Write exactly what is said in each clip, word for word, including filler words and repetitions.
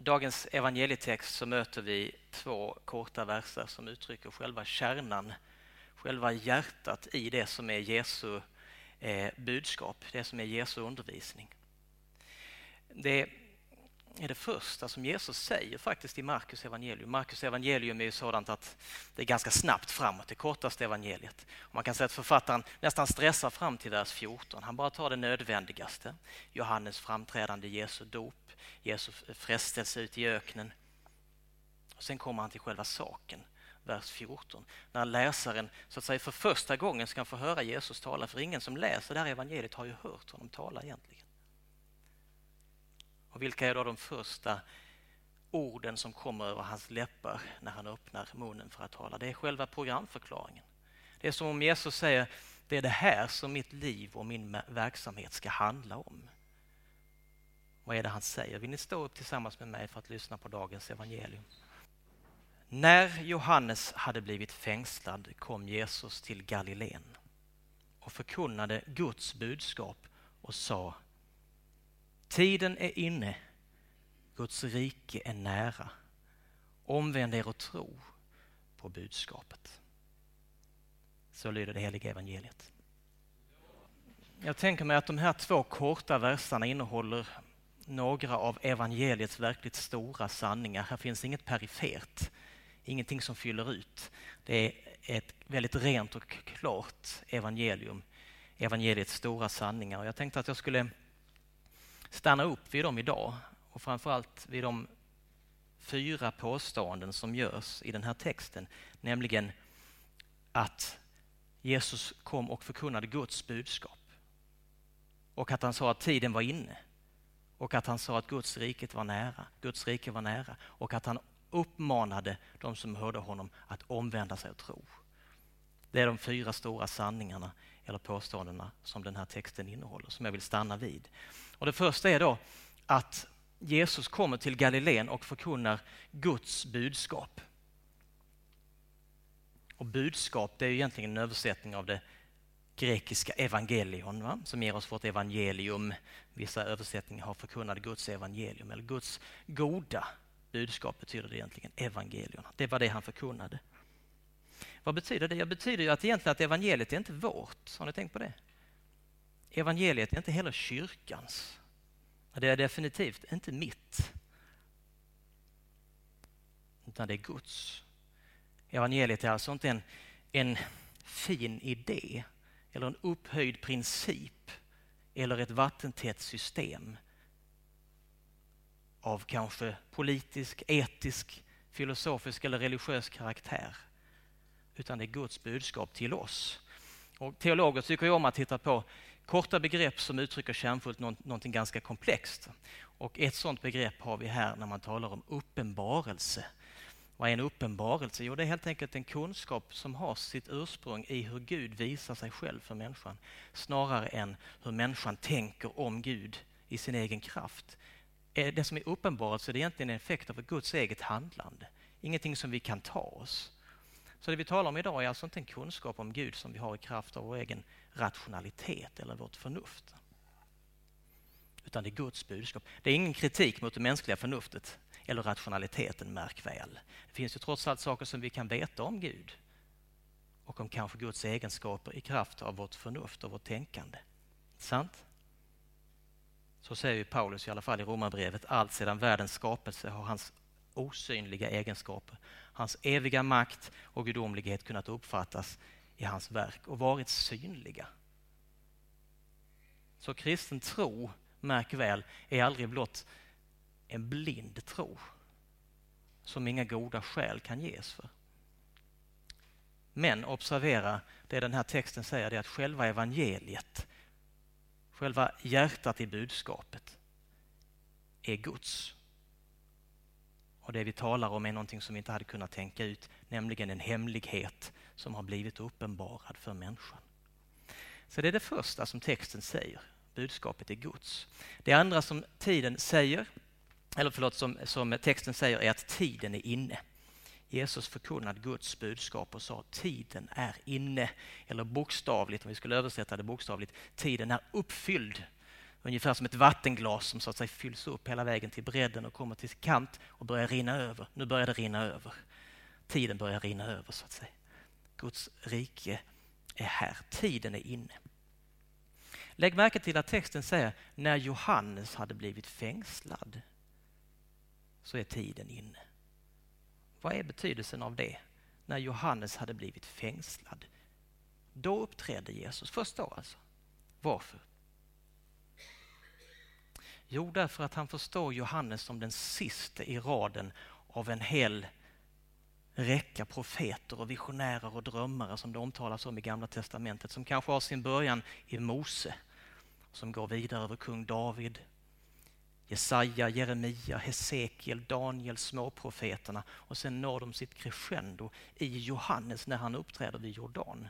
dagens evangelietext så möter vi två korta verser som uttrycker själva kärnan, själva hjärtat i det som är Jesu budskap, det som är Jesu undervisning. Det är det första som Jesus säger faktiskt i Markus evangelium. Markus evangelium är ju sådant att det är ganska snabbt framåt, det kortaste evangeliet. Man kan säga att författaren nästan stressar fram till vers fjorton. Han bara tar det nödvändigaste. Johannes framträdande, Jesu dop, Jesu frestelse ut i öknen. Och sen kommer han till själva saken, vers fjorton. När läsaren så att säga för första gången ska få höra Jesus tala, för ingen som läser det här evangeliet har ju hört honom tala egentligen. Och vilka är då de första orden som kommer över hans läppar när han öppnar munnen för att tala? Det är själva programförklaringen. Det är som om Jesus säger, det är det här som mitt liv och min verksamhet ska handla om. Vad är det han säger? Vill ni stå upp tillsammans med mig för att lyssna på dagens evangelium? När Johannes hade blivit fängslad kom Jesus till Galileen och förkunnade Guds budskap och sa: tiden är inne, Guds rike är nära. Omvänd er och tro på budskapet. Så lyder det heliga evangeliet. Jag tänker mig att de här två korta verserna innehåller några av evangeliets verkligt stora sanningar. Här finns inget perifert, ingenting som fyller ut. Det är ett väldigt rent och klart evangelium, evangeliets stora sanningar. Och jag tänkte att jag skulle stanna upp vid dem idag, och framförallt vid de fyra påståenden som görs i den här texten, nämligen att Jesus kom och förkunnade Guds budskap, och att han sa att tiden var inne, och att han sa att Guds riket var nära, Guds rike var nära, och att han uppmanade de som hörde honom att omvända sig och tro. Det är de fyra stora sanningarna eller påståendena som den här texten innehåller, som jag vill stanna vid. Och det första är då att Jesus kommer till Galileen och förkunnar Guds budskap. Och budskap, det är ju egentligen en översättning av det grekiska evangelion, va? Som ger oss vårt evangelium. Vissa översättningar har förkunnat Guds evangelium, eller Guds goda budskap betyder det egentligen, evangelion. Det var det han förkunnade. Vad betyder det? Det betyder ju att egentligen att evangeliet är inte vårt. Har ni tänkt på det? Evangeliet är inte heller kyrkans. Det är definitivt inte mitt. Utan det är Guds. Evangeliet är alltså inte en, en fin idé eller en upphöjd princip eller ett vattentätt system av kanske politisk, etisk, filosofisk eller religiös karaktär. Utan det är Guds budskap till oss. Och teologer tycker ju om att titta på korta begrepp som uttrycker kärnfullt någonting ganska komplext. Och ett sådant begrepp har vi här när man talar om uppenbarelse. Vad är en uppenbarelse? Jo, det är helt enkelt en kunskap som har sitt ursprung i hur Gud visar sig själv för människan, snarare än hur människan tänker om Gud i sin egen kraft. Det som är uppenbarelse är egentligen en effekt av Guds eget handlande. Ingenting som vi kan ta oss. Så det vi talar om idag är alltså inte en kunskap om Gud som vi har i kraft av vår egen rationalitet eller vårt förnuft. Utan det är Guds budskap. Det är ingen kritik mot det mänskliga förnuftet eller rationaliteten, märk väl. Det finns ju trots allt saker som vi kan veta om Gud och om kanske Guds egenskaper i kraft av vårt förnuft och vårt tänkande. Sant? Så säger ju Paulus i alla fall i Romarbrevet: allt sedan världens skapelse har hans osynliga egenskaper, hans eviga makt och gudomlighet kunnat uppfattas i hans verk och varit synliga. Så kristen tro, märk väl, är aldrig blott en blind tro som inga goda skäl kan ges för. Men observera, det den här texten säger, det är att själva evangeliet, själva hjärtat i budskapet, är Guds. Och det vi talar om är någonting som vi inte hade kunnat tänka ut, nämligen en hemlighet som har blivit uppenbarad för människan. Så det är det första som texten säger. Budskapet är Guds. Det andra som tiden säger, eller förlåt, som, som texten säger, är att tiden är inne. Jesus förkunnade Guds budskap och sa att tiden är inne. Eller bokstavligt, om vi skulle översätta det bokstavligt, tiden är uppfylld. Ungefär som ett vattenglas som så att säga fylls upp hela vägen till bredden och kommer till kant och börjar rinna över. Nu börjar det rinna över. Tiden börjar rinna över så att säga. Guds rike är här. Tiden är inne. Lägg märke till att texten säger när Johannes hade blivit fängslad så är tiden inne. Vad är betydelsen av det? När Johannes hade blivit fängslad då uppträdde Jesus. Förstå alltså. Varför? Jo, därför att han förstår Johannes som den sista i raden av en hel räcka profeter och visionärer och drömmare som det omtalas om i Gamla testamentet, som kanske har sin början i Mose, som går vidare över kung David, Jesaja, Jeremia, Hesekiel, Daniel, småprofeterna, och sen når de sitt crescendo i Johannes när han uppträder vid Jordan.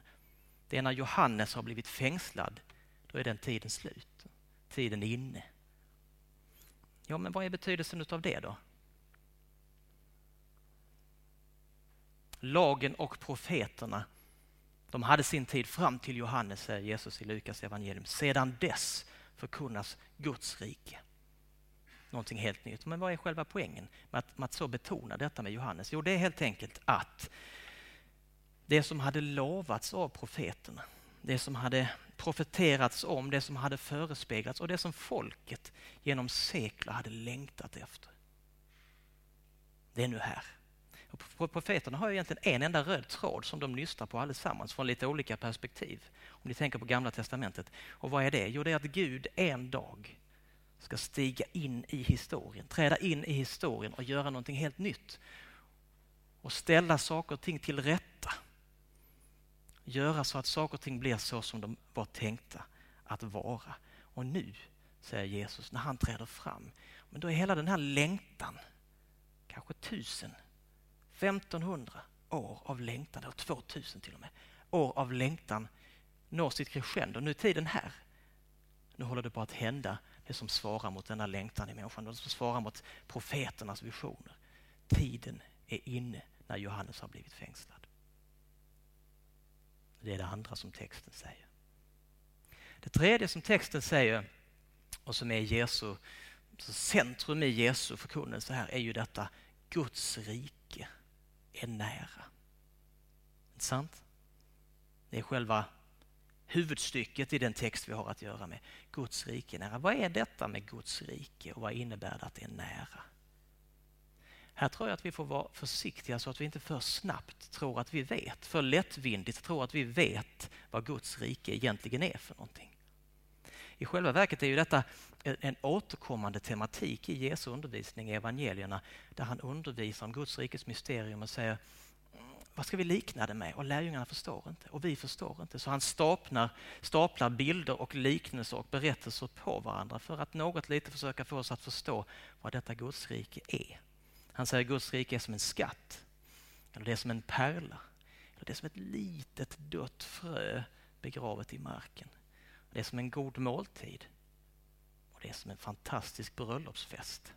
Det är när Johannes har blivit fängslad, då är den tiden slut. Tiden är inne. Ja, men vad är betydelsen av det då? Lagen och profeterna, de hade sin tid fram till Johannes, säger Jesus i Lukas evangelium. Sedan dess förkunnas Guds rike. Någonting helt nytt. Men vad är själva poängen med att, med att så betona detta med Johannes? Jo, det är helt enkelt att det som hade lovats av profeterna, det som hade profeterats om, det som hade förespeglats och det som folket genom sekler hade längtat efter, det är nu här. Och profeterna har ju egentligen en enda röd tråd som de nystar på allesammans från lite olika perspektiv. Om ni tänker på Gamla testamentet. Och vad är det? Jo, det är att Gud en dag ska stiga in i historien, träda in i historien och göra någonting helt nytt. Och ställa saker och ting till rätta. Göra så att saker och ting blir så som de var tänkta att vara. Och nu, säger Jesus, när han träder fram. Men då är hela den här längtan, kanske tusen, femtonhundra år av längtan, och tvåtusen till och med, år av längtan når sitt crescendo. Nu är tiden här. Nu håller det på att hända det som svarar mot denna längtan i människan, det som svarar mot profeternas visioner. Tiden är inne när Johannes har blivit fängslad. Det är det andra som texten säger. Det tredje som texten säger, och som är Jesu, centrum i Jesu förkunnelse här, är ju detta: Guds rike är nära. Inte sant? Det är själva huvudstycket i den text vi har att göra med. Guds rike är nära. Vad är detta med Guds rike och vad innebär det att det är nära? Här tror jag att vi får vara försiktiga så att vi inte för snabbt tror att vi vet, för lättvindigt tror att vi vet vad Guds rike egentligen är för någonting. I själva verket är ju detta en återkommande tematik i Jesu undervisning i evangelierna, där han undervisar om Guds rikes mysterium och säger: vad ska vi likna det med? Och lärjungarna förstår inte, och vi förstår inte. Så han staplar, staplar bilder och liknelser och berättelser på varandra för att något lite försöka få oss att förstå vad detta Guds rike är. Han säger att Guds rike är som en skatt, eller det är som en pärla, eller det är som ett litet dött frö begravet i marken. Det är som en god måltid och det är som en fantastisk bröllopsfest.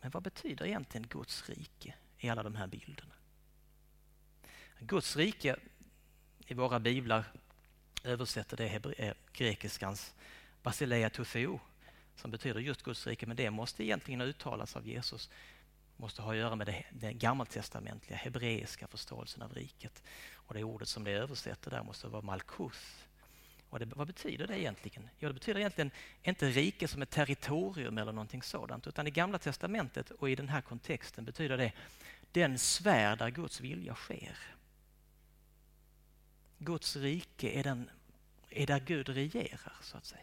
Men vad betyder egentligen Guds rike i alla de här bilderna? Guds rike i våra biblar översätter det grekiskans basileia toutheo, som betyder just Guds rike, men det måste egentligen uttalas av Jesus. Måste ha att göra med det, den gammaltestamentliga hebreiska förståelsen av riket. Och det ordet som det översätter där måste vara malkuth. Och det, vad betyder det egentligen? Ja, det betyder egentligen inte rike som ett territorium eller någonting sådant, utan i Gamla testamentet och i den här kontexten betyder det den sfär där Guds vilja sker. Guds rike är, den, är där Gud regerar, så att säga.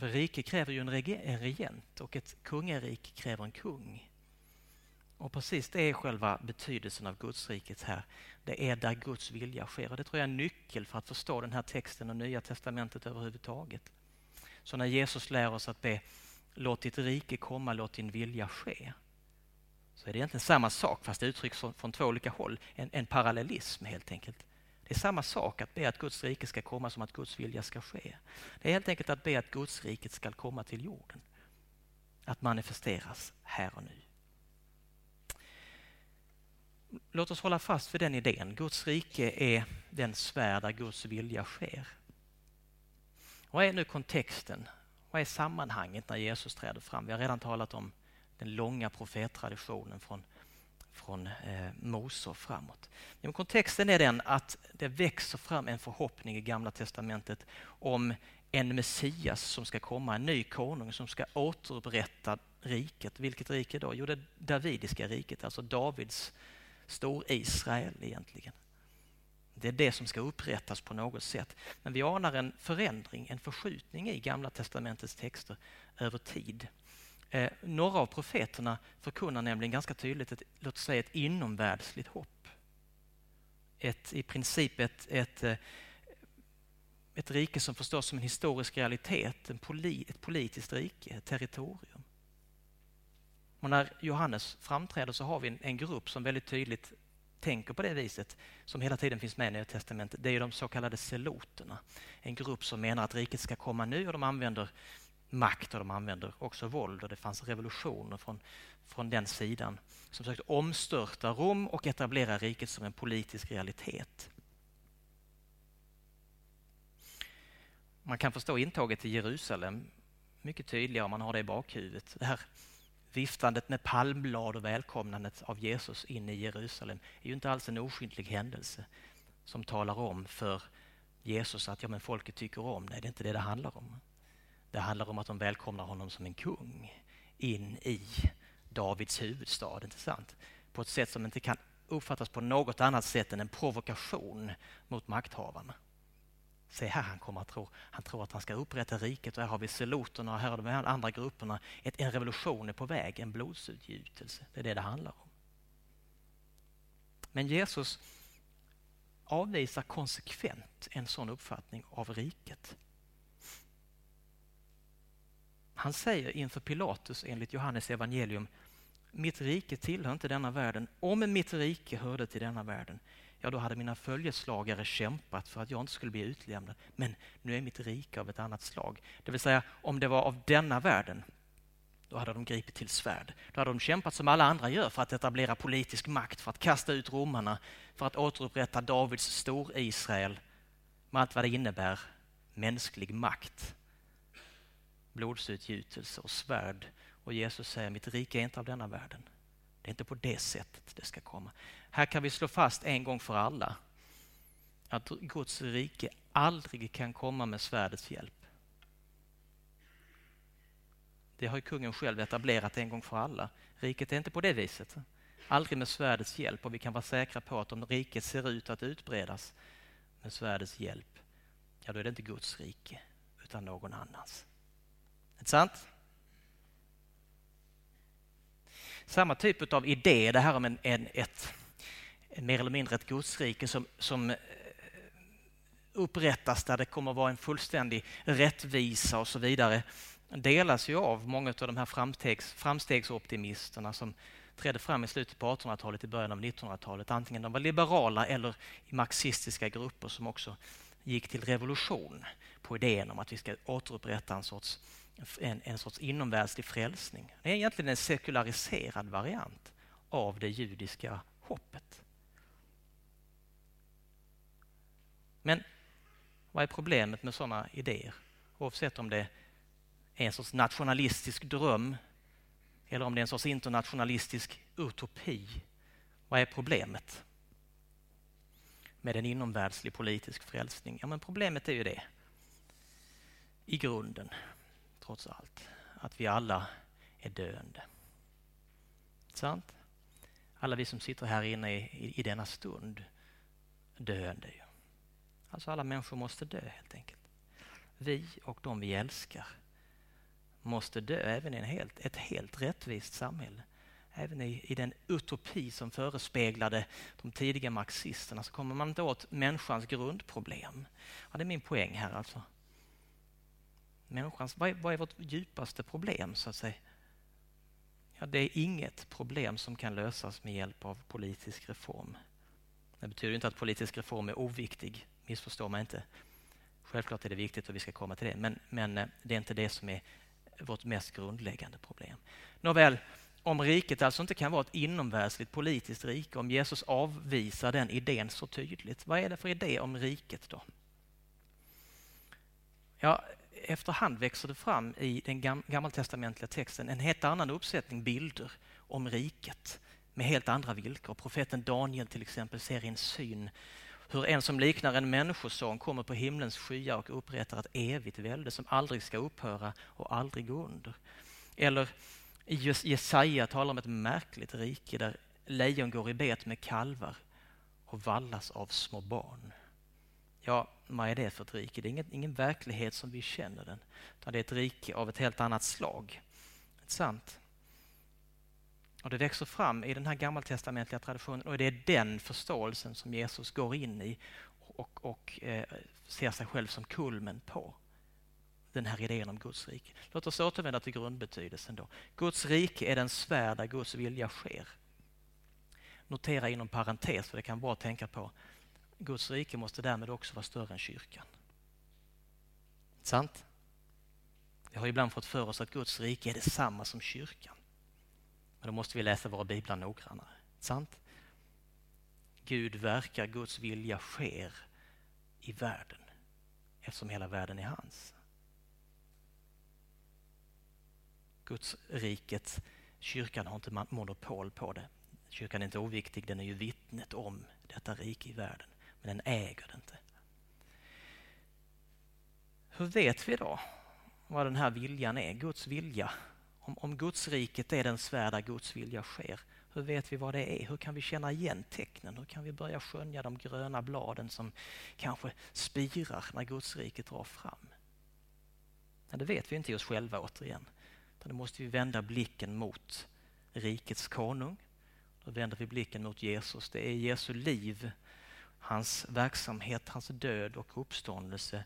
För rike kräver ju en regent och ett kungarike kräver en kung. Och precis det är själva betydelsen av Guds riket här. Det är där Guds vilja sker. Och det tror jag är en nyckel för att förstå den här texten och Nya testamentet överhuvudtaget. Så när Jesus lär oss att be låt ditt rike komma, låt din vilja ske, så är det egentligen samma sak fast det uttrycks från två olika håll. En, en parallellism helt enkelt. Det är samma sak att be att Guds rike ska komma som att Guds vilja ska ske. Det är helt enkelt att be att Guds riket ska komma till jorden. Att manifesteras här och nu. Låt oss hålla fast vid den idén. Guds rike är den sfär där Guds vilja sker. Vad är nu kontexten? Vad är sammanhanget när Jesus träder fram? Vi har redan talat om den långa profettraditionen från, från eh, Mose och framåt. Men kontexten är den att det växer fram en förhoppning i Gamla testamentet om en Messias som ska komma, en ny konung som ska återupprätta riket. Vilket rike då? Jo, det davidiska riket, alltså Davids stor Israel egentligen. Det är det som ska upprättas på något sätt. Men vi anar en förändring, en förskjutning i Gamla testamentets texter över tid. Eh, några av profeterna förkunnar nämligen ganska tydligt ett, låt säga ett inomvärldsligt hopp. Ett, i princip ett, ett, ett, ett rike som förstås som en historisk realitet, en poli, ett politiskt rike, ett territorium. Och när Johannes framträder så har vi en, en grupp som väldigt tydligt tänker på det viset, som hela tiden finns med i Nya testamentet. Det är de så kallade seloterna. En grupp som menar att riket ska komma nu, och de använder makt och de använder också våld. Och det fanns revolutioner från, från den sidan som försökte omstörta Rom och etablera riket som en politisk realitet. Man kan förstå intaget i Jerusalem mycket tydligare om man har det i bakhuvudet. Det här viftandet med palmblad och välkomnandet av Jesus in i Jerusalem är ju inte alls en oskyldig händelse som talar om för Jesus att ja, men folket tycker om. Nej, det är inte det det handlar om. Det handlar om att de välkomnar honom som en kung in i Davids huvudstad, inte sant? På ett sätt som inte kan uppfattas på något annat sätt än en provokation mot makthavarna. Se här, han kommer att tro. Han tror att han ska upprätta riket, och här har vi seloterna och här har de andra grupperna. Ett, en revolution är på väg, en blodsutgjutelse. Det är det det handlar om. Men Jesus avvisar konsekvent en sån uppfattning av riket. Han säger inför Pilatus enligt Johannes evangelium: mitt rike tillhör inte denna världen. Om mitt rike hörde till denna världen, ja, då hade mina följeslagare kämpat för att jag inte skulle bli utlämnad. Men nu är mitt rike av ett annat slag. Det vill säga, om det var av denna världen, då hade de gripit till svärd. Då hade de kämpat som alla andra gör för att etablera politisk makt, för att kasta ut romarna, för att återupprätta Davids stor Israel med allt vad det innebär. Mänsklig makt, blodsutgjutelse och svärd. Och Jesus säger, mitt rike är inte av denna världen. Det är inte på det sättet det ska komma. Här kan vi slå fast en gång för alla att Guds rike aldrig kan komma med svärdets hjälp. Det har ju kungen själv etablerat en gång för alla. Riket är inte på det viset. Aldrig med svärdets hjälp, och vi kan vara säkra på att om riket ser ut att utbredas med svärdets hjälp, ja, då är det inte Guds rike utan någon annans. Är det sant? Samma typ av idé, det här om en, en, ett, mer eller mindre ett gudsrike som, som upprättas där det kommer att vara en fullständig rättvisa och så vidare, delas ju av många av de här framstegs, framstegsoptimisterna som trädde fram i slutet på artonhundratalet i början av nittonhundratalet. Antingen de var liberala eller i marxistiska grupper som också gick till revolution på idén om att vi ska återupprätta en sorts En, en sorts inomvärldslig frälsning. Det är egentligen en sekulariserad variant av det judiska hoppet. Men vad är problemet med sådana idéer? Oavsett om det är en sorts nationalistisk dröm eller om det är en sorts internationalistisk utopi. Vad är problemet med en inomvärldslig politisk frälsning? Ja, men problemet är ju det i grunden, trots allt, att vi alla är döende. Sant? Alla vi som sitter här inne i, i, i denna stund döende ju. Alltså alla människor måste dö helt enkelt. Vi och de vi älskar måste dö även i en helt, ett helt rättvist samhälle. Även i, i den utopi som förespeglade de tidiga marxisterna så kommer man inte åt människans grundproblem. Ja, det är min poäng här alltså. Människans, vad är, vad är vårt djupaste problem så att säga? Ja, det är inget problem som kan lösas med hjälp av politisk reform. Det betyder inte att politisk reform är oviktig, missförstår man inte. Självklart är det viktigt och vi ska komma till det, men, men det är inte det som är vårt mest grundläggande problem. Nåväl, om riket alltså inte kan vara ett inomvärldsligt politiskt rike, om Jesus avvisar den idén så tydligt, vad är det för idé om riket då? Ja, efterhand växer det fram i den gam- gammaltestamentliga texten en helt annan uppsättning bilder om riket med helt andra villkor. Profeten Daniel till exempel ser i en syn hur en som liknar en människoson kommer på himlens skyar och upprättar ett evigt välde som aldrig ska upphöra och aldrig gå under. Eller Jesaja talar om ett märkligt rike där lejon går i bet med kalvar och vallas av små barn. Ja, vad är det för ett rike? Det är ingen, ingen verklighet som vi känner den. Utan det är ett rike av ett helt annat slag. Ett sant. Och det växer fram i den här gammaltestamentliga traditionen, och det är den förståelsen som Jesus går in i och, och eh, ser sig själv som kulmen på. Den här idén om Guds rike. Låt oss återvända till grundbetydelsen då. Guds rike är den sfär där Guds vilja sker. Notera inom parentes, för det kan vara att tänka på. Guds rike måste därmed också vara större än kyrkan. Sant? Vi har ibland fått för oss att Guds rike är detsamma som kyrkan. Men då måste vi läsa våra biblar noggrannare. Sant? Gud verkar, Guds vilja sker i världen. Eftersom hela världen är hans. Guds riket, kyrkan har inte monopol på det. Kyrkan är inte oviktig, den är ju vittnet om detta rike i världen. Men den äger det inte. Hur vet vi då vad den här viljan är? Guds vilja. Om, om Guds riket är den sfär där Guds vilja sker. Hur vet vi vad det är? Hur kan vi känna igen tecknen? Hur kan vi börja skönja de gröna bladen som kanske spirar när Guds riket drar fram? Nej, det vet vi inte i oss själva återigen. Då måste vi vända blicken mot rikets konung. Då vänder vi blicken mot Jesus. Det är Jesu liv, hans verksamhet, hans död och uppståndelse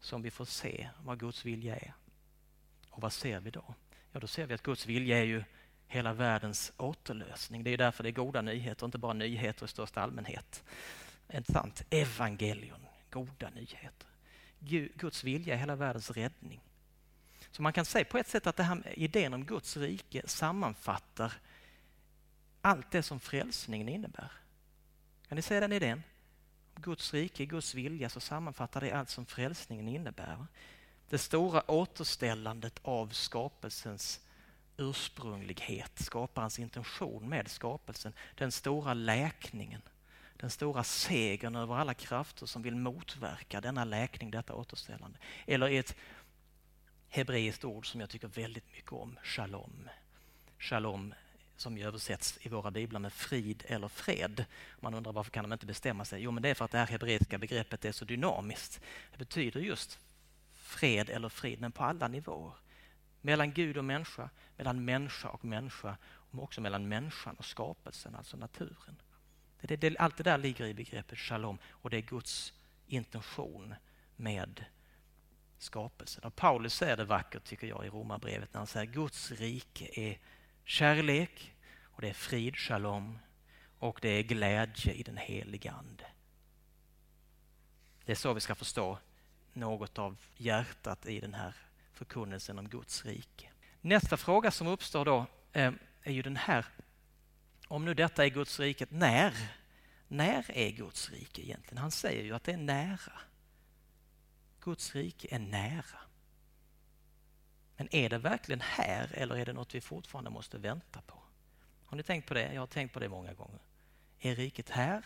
som vi får se vad Guds vilja är. Och vad ser vi då? Ja, då ser vi att Guds vilja är ju hela världens återlösning. Det är därför det är goda nyheter, inte bara nyheter i största allmänhet. Inte sant? Evangelion, goda nyheter. Guds vilja är hela världens räddning. Så man kan säga på ett sätt att det här idén om Guds rike sammanfattar allt det som frälsningen innebär. Kan ni se den idén? Om Guds rike, Guds vilja, så sammanfattar det allt som frälsningen innebär. Det stora återställandet av skapelsens ursprunglighet, skaparens intention med skapelsen, den stora läkningen, den stora segern över alla krafter som vill motverka denna läkning, detta återställande. Eller i ett hebreiskt ord som jag tycker väldigt mycket om, shalom. Shalom som översätts i våra biblar med frid eller fred. Man undrar varför kan de inte bestämma sig? Jo, men det är för att det här hebreiska begreppet är så dynamiskt. Det betyder just fred eller frid, men på alla nivåer. Mellan Gud och människa, mellan människa och människa, och också mellan människan och skapelsen, alltså naturen. Det, det, allt det där ligger i begreppet shalom, och det är Guds intention med skapelsen. Och Paulus säger det vackert, tycker jag, i Romarbrevet när han säger Guds rike är kärlek och det är frid, shalom, och det är glädje i den heliga ande. Det är så vi ska förstå något av hjärtat i den här förkunnelsen om Guds rike. Nästa fråga som uppstår då är ju den här. Om nu detta är Guds riket, när? När är Guds rike egentligen? Han säger ju att det är nära. Guds rike är nära. Men är det verkligen här, eller är det något vi fortfarande måste vänta på? Har ni tänkt på det? Jag har tänkt på det många gånger. Är riket här,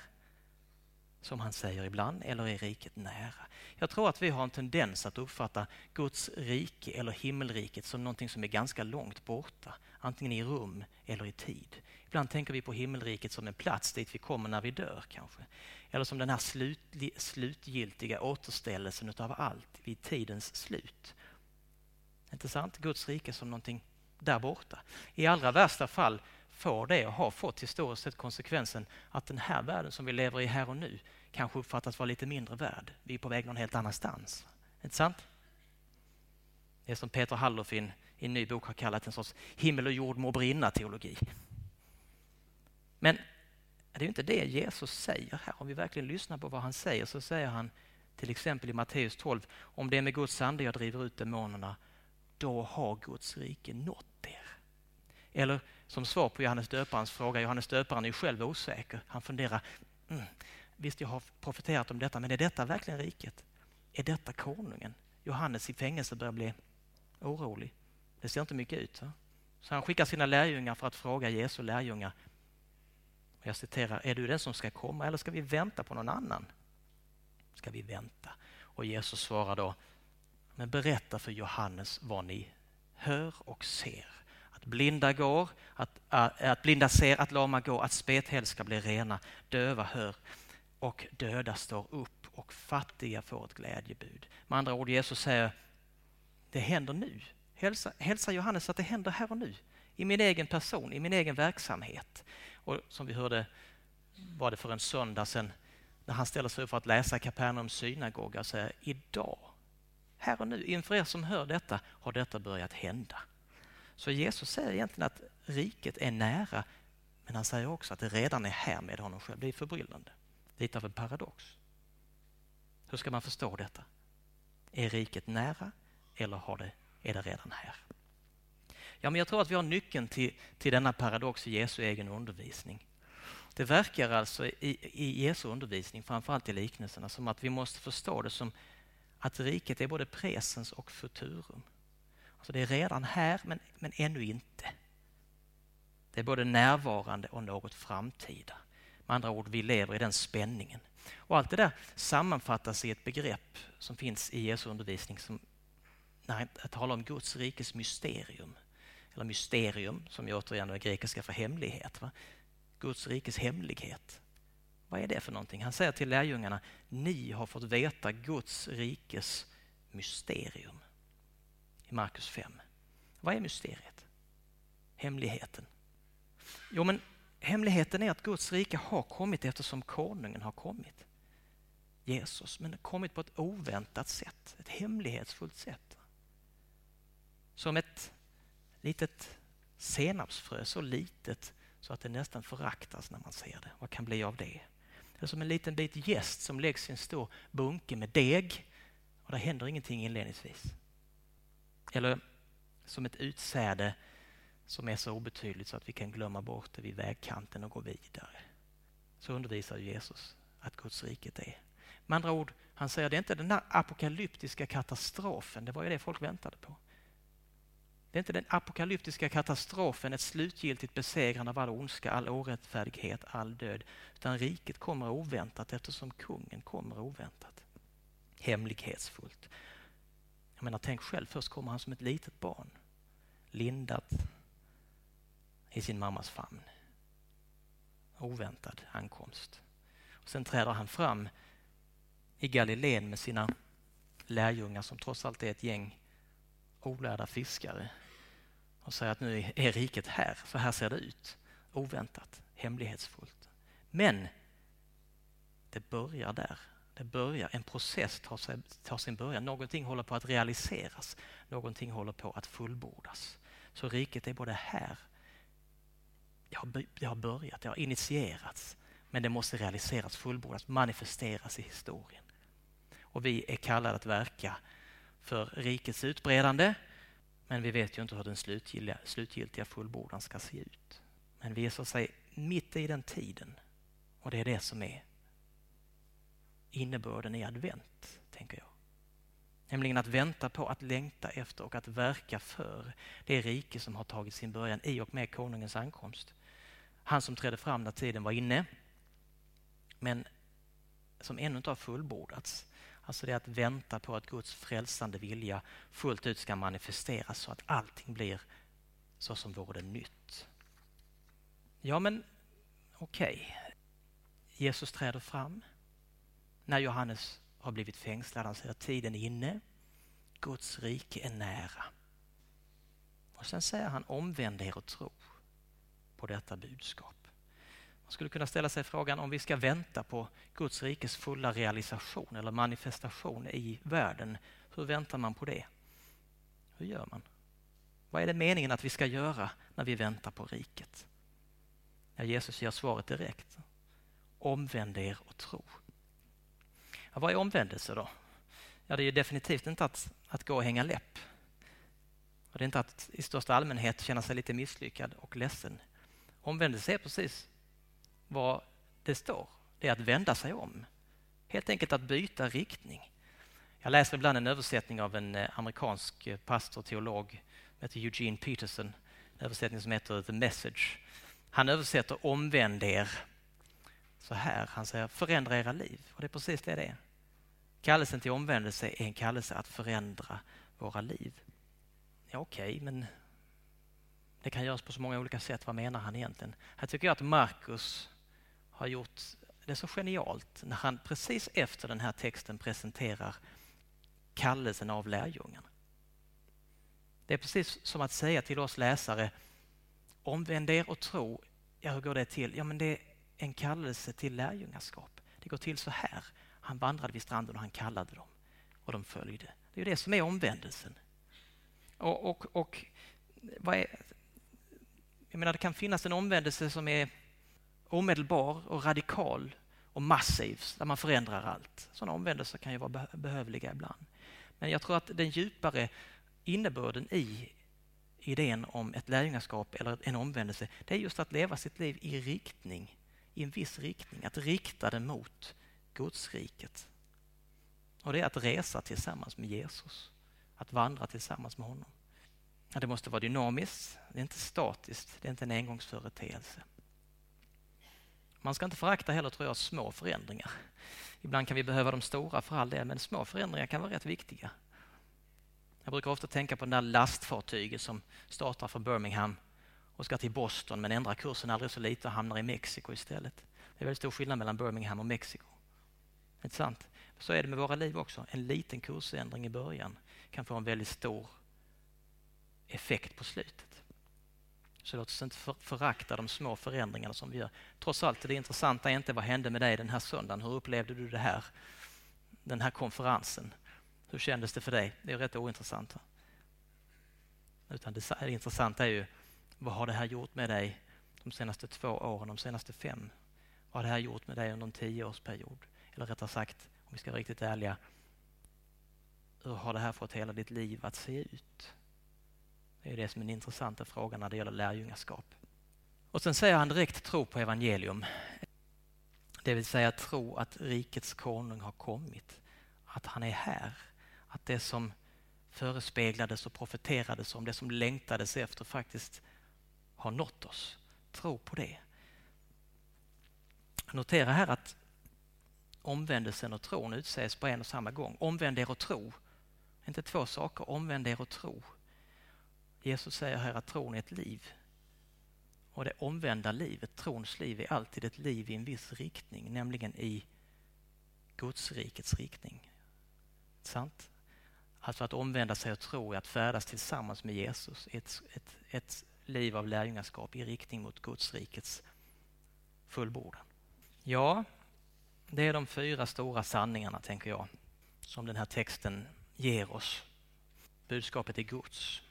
som han säger ibland, eller är riket nära? Jag tror att vi har en tendens att uppfatta Guds rike eller himmelriket som någonting som är ganska långt borta. Antingen i rum eller i tid. Ibland tänker vi på himmelriket som en plats dit vi kommer när vi dör kanske. Eller som den här slut, slutgiltiga återställelsen av allt vid tidens slut. Intressant. Guds rike som någonting där borta. I allra värsta fall får det och har fått historiskt sett konsekvensen att den här världen som vi lever i här och nu kanske uppfattas vara lite mindre värd. Vi är på väg någon helt annanstans. Inte sant? Det är som Peter Hallofin i en ny bok har kallat en sorts himmel och jord må brinna-teologi. Men det är ju inte det Jesus säger här. Om vi verkligen lyssnar på vad han säger, så säger han till exempel i Matteus tolv, om det är med Guds ande jag driver ut demonerna, då har Guds rike nått er. Eller som svar på Johannes döparens fråga, Johannes döparen är ju själv osäker. Han funderar, mm, visst jag har profeterat om detta, men är detta verkligen riket? Är detta konungen? Johannes i fängelse börjar bli orolig. Det ser inte mycket ut. Va? Så han skickar sina lärjungar för att fråga Jesu lärjungar. Jag citerar, är du den som ska komma eller ska vi vänta på någon annan? Ska vi vänta? Och Jesus svarar då, men berätta för Johannes vad ni hör och ser. Att blinda går, att, äh, att blinda ser, att lama går, att spethäls ska bli rena, döva hör och döda står upp och fattiga får ett glädjebud. Med andra ord, Jesus säger, det händer nu. Hälsa, hälsa Johannes att det händer här och nu. I min egen person, i min egen verksamhet. Och som vi hörde var det för en söndag sedan när han ställer sig upp för att läsa Kapernaums synagoga och säger, idag, här och nu, inför er som hör detta, har detta börjat hända. Så Jesus säger egentligen att riket är nära, men han säger också att det redan är här med honom själv. Det är förbryllande. Lite av en paradox. Hur ska man förstå detta? Är riket nära eller har det, är det redan här? Ja, men jag tror att vi har nyckeln till, till denna paradox i Jesu egen undervisning. Det verkar alltså i, i Jesu undervisning, framförallt i liknelserna, som att vi måste förstå det som att riket är både presens och futurum. Alltså det är redan här, men, men ännu inte. Det är både närvarande och något framtida. Med andra ord, vi lever i den spänningen. Och allt det där sammanfattas i ett begrepp som finns i Jesu undervisning som när jag talar om Guds rikes mysterium. Eller mysterium, som ju återigen är grekiska för hemlighet. Va? Guds rikes hemlighet. Vad är det för någonting? Han säger till lärjungarna, ni har fått veta Guds rikes mysterium. I Markus fem. Vad är mysteriet? Hemligheten. Jo, men hemligheten är att Guds rike har kommit eftersom konungen har kommit. Jesus, men kommit på ett oväntat sätt. Ett hemlighetsfullt sätt. Som ett litet senapsfrö, så litet så att det nästan föraktas när man ser det. Vad kan bli av det? Det är som en liten bit jäst som läggs i en stor bunke med deg och det händer ingenting inledningsvis. Eller som ett utsäde som är så obetydligt så att vi kan glömma bort det vid vägkanten och gå vidare. Så undervisar Jesus att Guds riket är. Med andra ord, han säger det är inte den där apokalyptiska katastrofen, det var ju det folk väntade på. Det är inte den apokalyptiska katastrofen, ett slutgiltigt besegrande av all ondska, all orättfärdighet, all död. Utan riket kommer oväntat eftersom kungen kommer oväntat. Hemlighetsfullt. Jag menar, tänk själv, först kommer han som ett litet barn. Lindat i sin mammas famn. Oväntad ankomst. Och sen träder han fram i Galileen med sina lärjungar som trots allt är ett gäng olärda fiskare och säger att nu är riket här, så här ser det ut. Oväntat, hemlighetsfullt. Men det börjar där. Det börjar, en process tar, sig, tar sin början. Någonting håller på att realiseras. Någonting håller på att fullbordas. Så riket är både här. Det har, det har börjat, det har initierats. Men det måste realiseras, fullbordas, manifesteras i historien. Och vi är kallade att verka för rikets utbredande, men vi vet ju inte hur den slutgiltiga, slutgiltiga fullbordan ska se ut. Men vi är så att säga mitt i den tiden, och det är det som är innebörden i advent, tänker jag. Nämligen att vänta på, att längta efter och att verka för det rike som har tagit sin början i och med konungens ankomst. Han som trädde fram när tiden var inne, men som ännu inte har fullbordats. Alltså det är att vänta på att Guds frälsande vilja fullt ut ska manifesteras så att allting blir så som vore det nytt. Ja, men okej. Okay. Jesus träder fram. När Johannes har blivit fängslad, han säger tiden är inne. Guds rike är nära. Och sen säger han, omvänd er och tro på detta budskap. Man skulle kunna ställa sig frågan om vi ska vänta på Guds rikes fulla realisation eller manifestation i världen. Hur väntar man på det? Hur gör man? Vad är det meningen att vi ska göra när vi väntar på riket? Ja, Jesus ger svaret direkt. Omvänd er och tro. Ja, vad är omvändelse då? Ja, det är ju definitivt inte att, att gå och hänga läpp. Och det är inte att i största allmänhet känna sig lite misslyckad och ledsen. Omvändelse är precis vad det står, det är att vända sig om. Helt enkelt att byta riktning. Jag läser ibland en översättning av en amerikansk pastor och teolog som heter Eugene Peterson. En översättning som heter The Message. Han översätter omvänd er så här. Han säger förändra era liv. Och det är precis det det är. Kallelsen till omvändelse är en kallelse att förändra våra liv. Ja, okej, okay, men det kan göras på så många olika sätt. Vad menar han egentligen? Här tycker jag att Markus har gjort det så genialt när han precis efter den här texten presenterar kallelsen av lärjungen. Det är precis som att säga till oss läsare, omvänd er och tro. Ja, hur går det till? Ja, men det är en kallelse till lärjungaskap. Det går till så här. Han vandrade vid stranden och han kallade dem. Och de följde. Det är ju det som är omvändelsen. Och, och, och vad är, jag menar, det kan finnas en omvändelse som är omedelbar och radikal och massiv, där man förändrar allt. Sådana omvändelser kan ju vara behövliga ibland. Men jag tror att den djupare innebörden i idén om ett lärjungaskap eller en omvändelse, det är just att leva sitt liv i riktning, i en viss riktning, att rikta det mot Guds riket. Och det är att resa tillsammans med Jesus, att vandra tillsammans med honom. Det måste vara dynamiskt, det är inte statiskt, det är inte en engångsföreteelse. Man ska inte förakta heller, tror jag, små förändringar. Ibland kan vi behöva de stora för all del, men små förändringar kan vara rätt viktiga. Jag brukar ofta tänka på den där lastfartyget som startar från Birmingham och ska till Boston, men ändrar kursen aldrig så lite och hamnar i Mexiko istället. Det är väldigt stor skillnad mellan Birmingham och Mexiko. Inte sant? Så är det med våra liv också. En liten kursändring i början kan få en väldigt stor effekt på slutet. Så låt oss inte för, förakta de små förändringarna som vi gör. Trots allt, det intressanta är inte vad hände med dig den här söndagen. Hur upplevde du det här? Den här konferensen. Hur kändes det för dig? Det är rätt ointressant. Utan det intressanta är ju, vad har det här gjort med dig de senaste två åren, de senaste fem? Vad har det här gjort med dig under en tioårsperiod? Eller rättare sagt, om vi ska vara riktigt ärliga, hur har det här fått hela ditt liv att se ut? Det är det som är en intressanta fråga när det gäller lärjungaskap. Och sen säger han direkt tro på evangelium. Det vill säga tro att rikets konung har kommit. Att han är här. Att det som förespeglades och profeterades om, det som längtades efter faktiskt har nått oss. Tro på det. Notera här att omvändelsen och tron utsägs på en och samma gång. Omvänd er och tro. Inte två saker. Omvänd er och tro. Jesus säger här att tron är ett liv. Och det omvända livet, trons liv, är alltid ett liv i en viss riktning. Nämligen i Guds rikets riktning. Sant? Alltså att omvända sig och tro är att färdas tillsammans med Jesus. Ett, ett, ett liv av lärjungaskap i riktning mot Guds rikets fullbordan. Ja, det är de fyra stora sanningarna, tänker jag, som den här texten ger oss. Budskapet är Guds.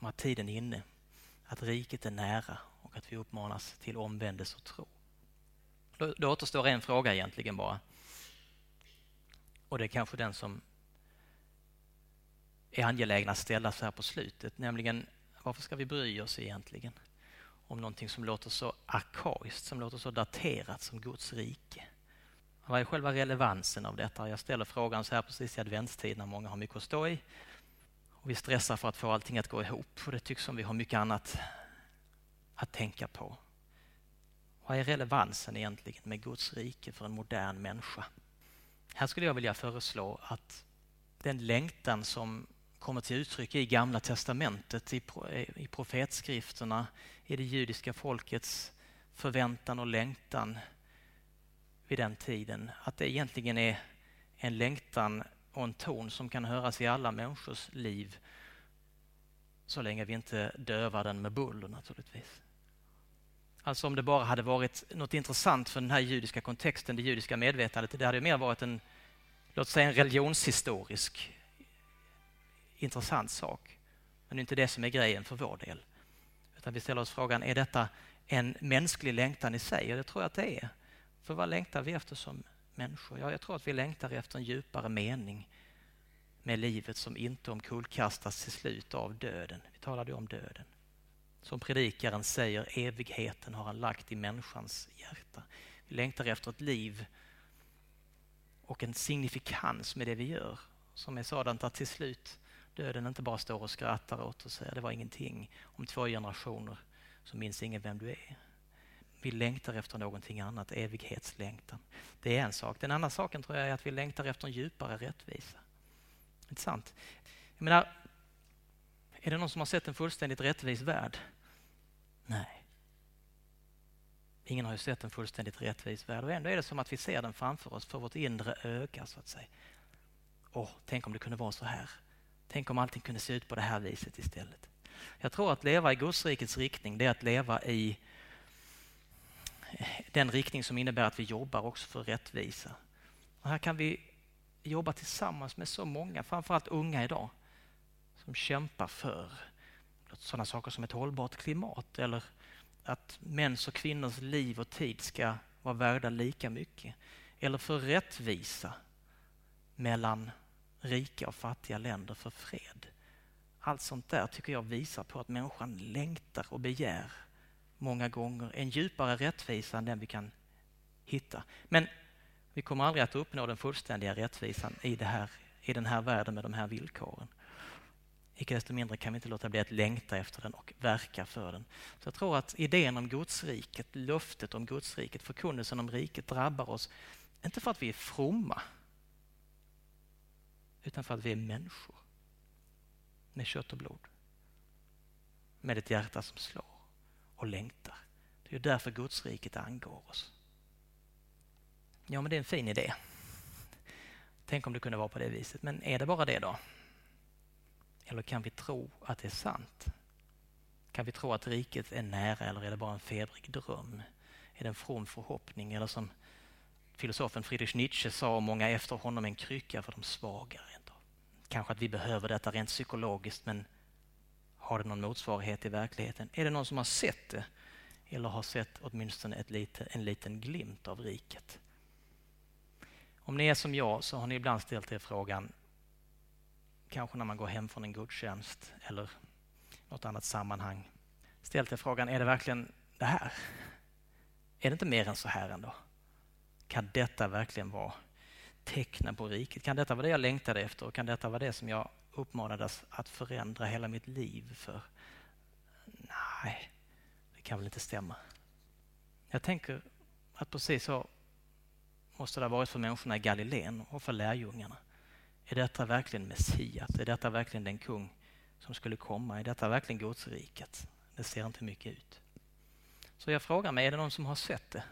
Om att tiden är inne, att riket är nära och att vi uppmanas till omvändelse och tro. Då, då återstår en fråga egentligen bara. Och det är kanske den som är angelägen att ställa sig här på slutet. Nämligen, varför ska vi bry oss egentligen om någonting som låter så arkaiskt, som låter så daterat som Guds rike? Vad är själva relevansen av detta? Jag ställer frågan så här precis i adventstid när många har mycket att stå i. Och vi stressar för att få allting att gå ihop. Och det tycks som vi har mycket annat att tänka på. Vad är relevansen egentligen med Guds rike för en modern människa? Här skulle jag vilja föreslå att den längtan som kommer till uttryck i Gamla testamentet, i, i profetskrifterna, i det judiska folkets förväntan och längtan vid den tiden, att det egentligen är en längtan och en ton som kan höras i alla människors liv så länge vi inte dövar den med buller naturligtvis. Alltså om det bara hade varit något intressant för den här judiska kontexten, det judiska medvetandet, det hade ju mer varit en, låt säga en religionshistorisk intressant sak. Men det är inte det som är grejen för vår del. Utan vi ställer oss frågan, är detta en mänsklig längtan i sig? Och det tror jag att det är. För vad längtar vi efter som människor? Ja, jag tror att vi längtar efter en djupare mening med livet som inte omkullkastas till slut av döden. Vi talade ju om döden. Som predikaren säger, evigheten har han lagt i människans hjärta. Vi längtar efter ett liv och en signifikans med det vi gör som är sådant att till slut döden inte bara står och skrattar åt och säger det var ingenting. Om två generationer så minns ingen vem du är. Vi längtar efter någonting annat, evighetslängtan. Det är en sak. Den andra saken tror jag är att vi längtar efter en djupare rättvisa. Inte sant? Jag menar, är det någon som har sett en fullständigt rättvis värld? Nej. Ingen har ju sett en fullständigt rättvis värld. Och ändå är det som att vi ser den framför oss för vårt inre öga så att säga. Åh, tänk om det kunde vara så här. Tänk om allting kunde se ut på det här viset istället. Jag tror att leva i Guds rikets riktning, det är att leva i den riktning som innebär att vi jobbar också för rättvisa. Och här kan vi jobba tillsammans med så många, framförallt unga idag, som kämpar för sådana saker som ett hållbart klimat eller att mäns och kvinnors liv och tid ska vara värda lika mycket. Eller för rättvisa mellan rika och fattiga länder, för fred. Allt sånt där tycker jag visar på att människan längtar och begär många gånger en djupare rättvisa än den vi kan hitta. Men vi kommer aldrig att uppnå den fullständiga rättvisan i, det här, i den här världen med de här villkoren. Icke desto mindre kan vi inte låta bli att längta efter den och verka för den. Så jag tror att idén om Guds riket, löftet om Guds riket, förkunnelsen om riket drabbar oss inte för att vi är fromma utan för att vi är människor med kött och blod, med ett hjärta som slår och längtar. Det är därför Guds riket angår oss. Ja, men det är en fin idé. Tänk om det kunde vara på det viset. Men är det bara det då? Eller kan vi tro att det är sant? Kan vi tro att riket är nära eller är det bara en febrig dröm? Är det en from förhoppning? Eller som filosofen Friedrich Nietzsche sa och många efter honom, en krycka för de svagare. Kanske att vi behöver detta rent psykologiskt, men har det någon motsvarighet i verkligheten? Är det någon som har sett det? Eller har sett åtminstone ett lite, en liten glimt av riket? Om ni är som jag så har ni ibland ställt er frågan, kanske när man går hem från en gudstjänst eller något annat sammanhang, ställt er frågan, är det verkligen det här? Är det inte mer än så här ändå? Kan detta verkligen vara tecknen på riket? Kan detta vara det jag längtade efter? Och kan detta vara det som jag uppmanades att förändra hela mitt liv för? Nej, det kan väl inte stämma. Jag tänker att precis så måste det ha varit för människorna i Galileen och för lärjungarna. Är detta verkligen Messias? Är detta verkligen den kung som skulle komma? Är detta verkligen Guds riket? Det ser inte mycket ut. Så jag frågar mig, är det någon som har sett det?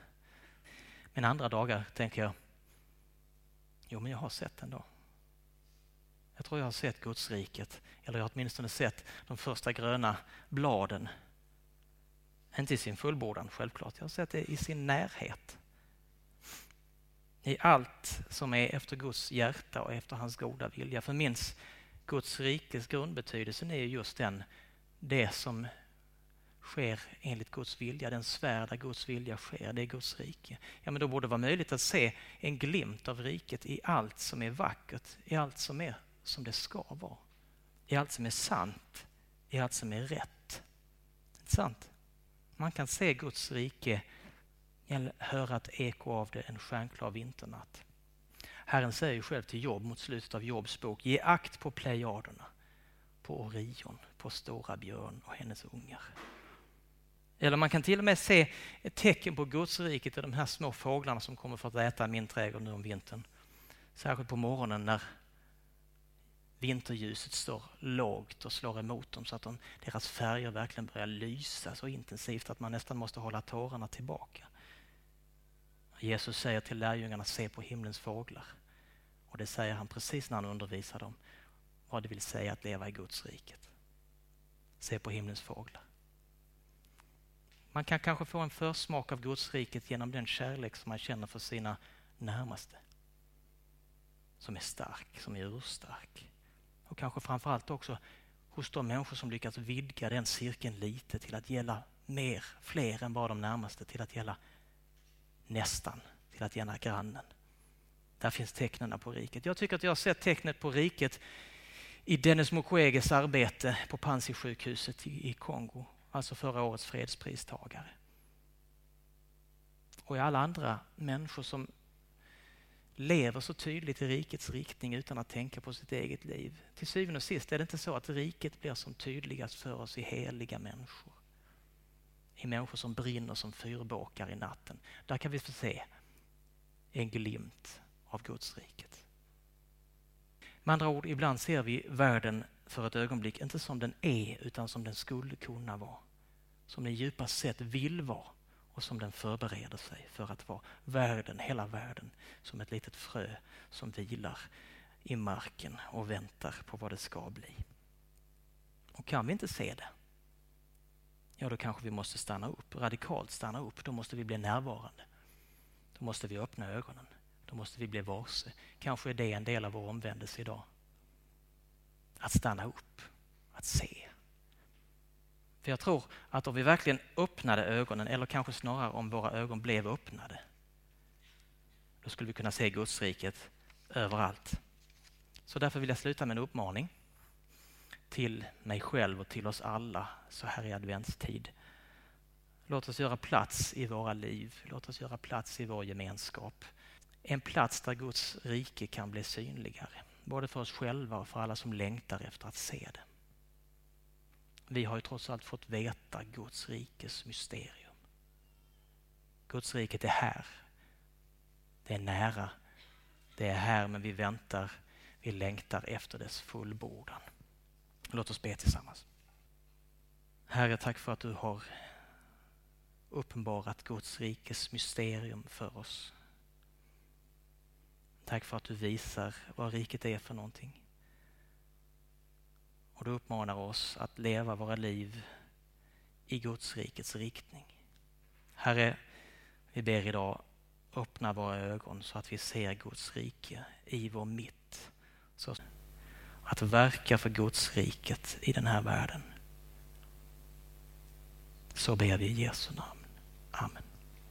Men andra dagar tänker jag, jo men jag har sett den då. Jag tror jag har sett Guds riket, eller jag har åtminstone sett de första gröna bladen. Inte i sin fullbordan självklart, jag har sett det i sin närhet. I allt som är efter Guds hjärta och efter hans goda vilja. För minst Guds rikes grundbetydelsen är just den, det som sker enligt Guds vilja, den sfär där Guds vilja sker, det är Guds rike. Ja, men då borde det vara möjligt att se en glimt av riket i allt som är vackert, i allt som är som det ska vara, i allt som är sant, i allt som är rätt. Inte sant? Man kan se Guds rike, eller höra ett eko av det en stjärnklar vinternatt. Herren säger ju själv till Job mot slutet av Jobs bok, ge akt på Plejaderna, på Orion, på Stora Björn och hennes ungar. Eller man kan till och med se ett tecken på Guds riket i de här små fåglarna som kommer för att äta min trädgård nu om vintern. Särskilt på morgonen när vinterljuset står lågt och slår emot dem så att de, deras färger verkligen börjar lysa så intensivt att man nästan måste hålla tårarna tillbaka. Jesus säger till lärjungarna, se på himlens fåglar. Och det säger han precis när han undervisar dem vad det vill säga att leva i Guds riket. Se på himlens fåglar. Man kan kanske få en försmak av Guds riket genom den kärlek som man känner för sina närmaste. Som är stark, som är urstark. Och kanske framförallt också hos de människor som lyckats vidga den cirkeln lite till att gälla mer, fler än bara de närmaste, till att gälla nästan, till att gälla grannen. Där finns tecknen på riket. Jag tycker att jag har sett tecknet på riket i Dennis Mukweges arbete på Panzi-sjukhuset i Kongo. Alltså förra årets fredspristagare. Och i alla andra människor som lever så tydligt i rikets riktning utan att tänka på sitt eget liv. Till syvende och sist är det inte så att riket blir som tydligast för oss i heliga människor. I människor som brinner som fyrbåkar i natten. Där kan vi få se en glimt av Guds riket. Med andra ord, ibland ser vi världen för ett ögonblick inte som den är utan som den skulle kunna vara. Som den djupast sett vill vara och som den förbereder sig för att vara. Världen, hela världen, som ett litet frö som vilar i marken och väntar på vad det ska bli. Och kan vi inte se det? Ja, då kanske vi måste stanna upp, radikalt stanna upp. Då måste vi bli närvarande. Då måste vi öppna ögonen. Då måste vi bli varse. Kanske är det en del av vår omvändelse idag. Att stanna upp, att se. För jag tror att om vi verkligen öppnade ögonen, eller kanske snarare om våra ögon blev öppnade, då skulle vi kunna se Guds riket överallt. Så därför vill jag sluta med en uppmaning till mig själv och till oss alla så här i adventstid. Låt oss göra plats i våra liv. Låt oss göra plats i vår gemenskap. En plats där Guds rike kan bli synligare. Både för oss själva och för alla som längtar efter att se det. Vi har ju trots allt fått veta Guds rikes mysterium. Guds riket är här. Det är nära. Det är här, men vi väntar. Vi längtar efter dess fullbordan. Låt oss be tillsammans. Herre, tack för att du har uppenbarat Guds rikes mysterium för oss. Tack för att du visar vad riket är för någonting. Och du uppmanar oss att leva våra liv i Guds rikets riktning. Herre, vi ber idag, öppna våra ögon så att vi ser Guds rike i vår mitt. Så att verka för Guds riket i den här världen. Så ber vi i Jesu namn.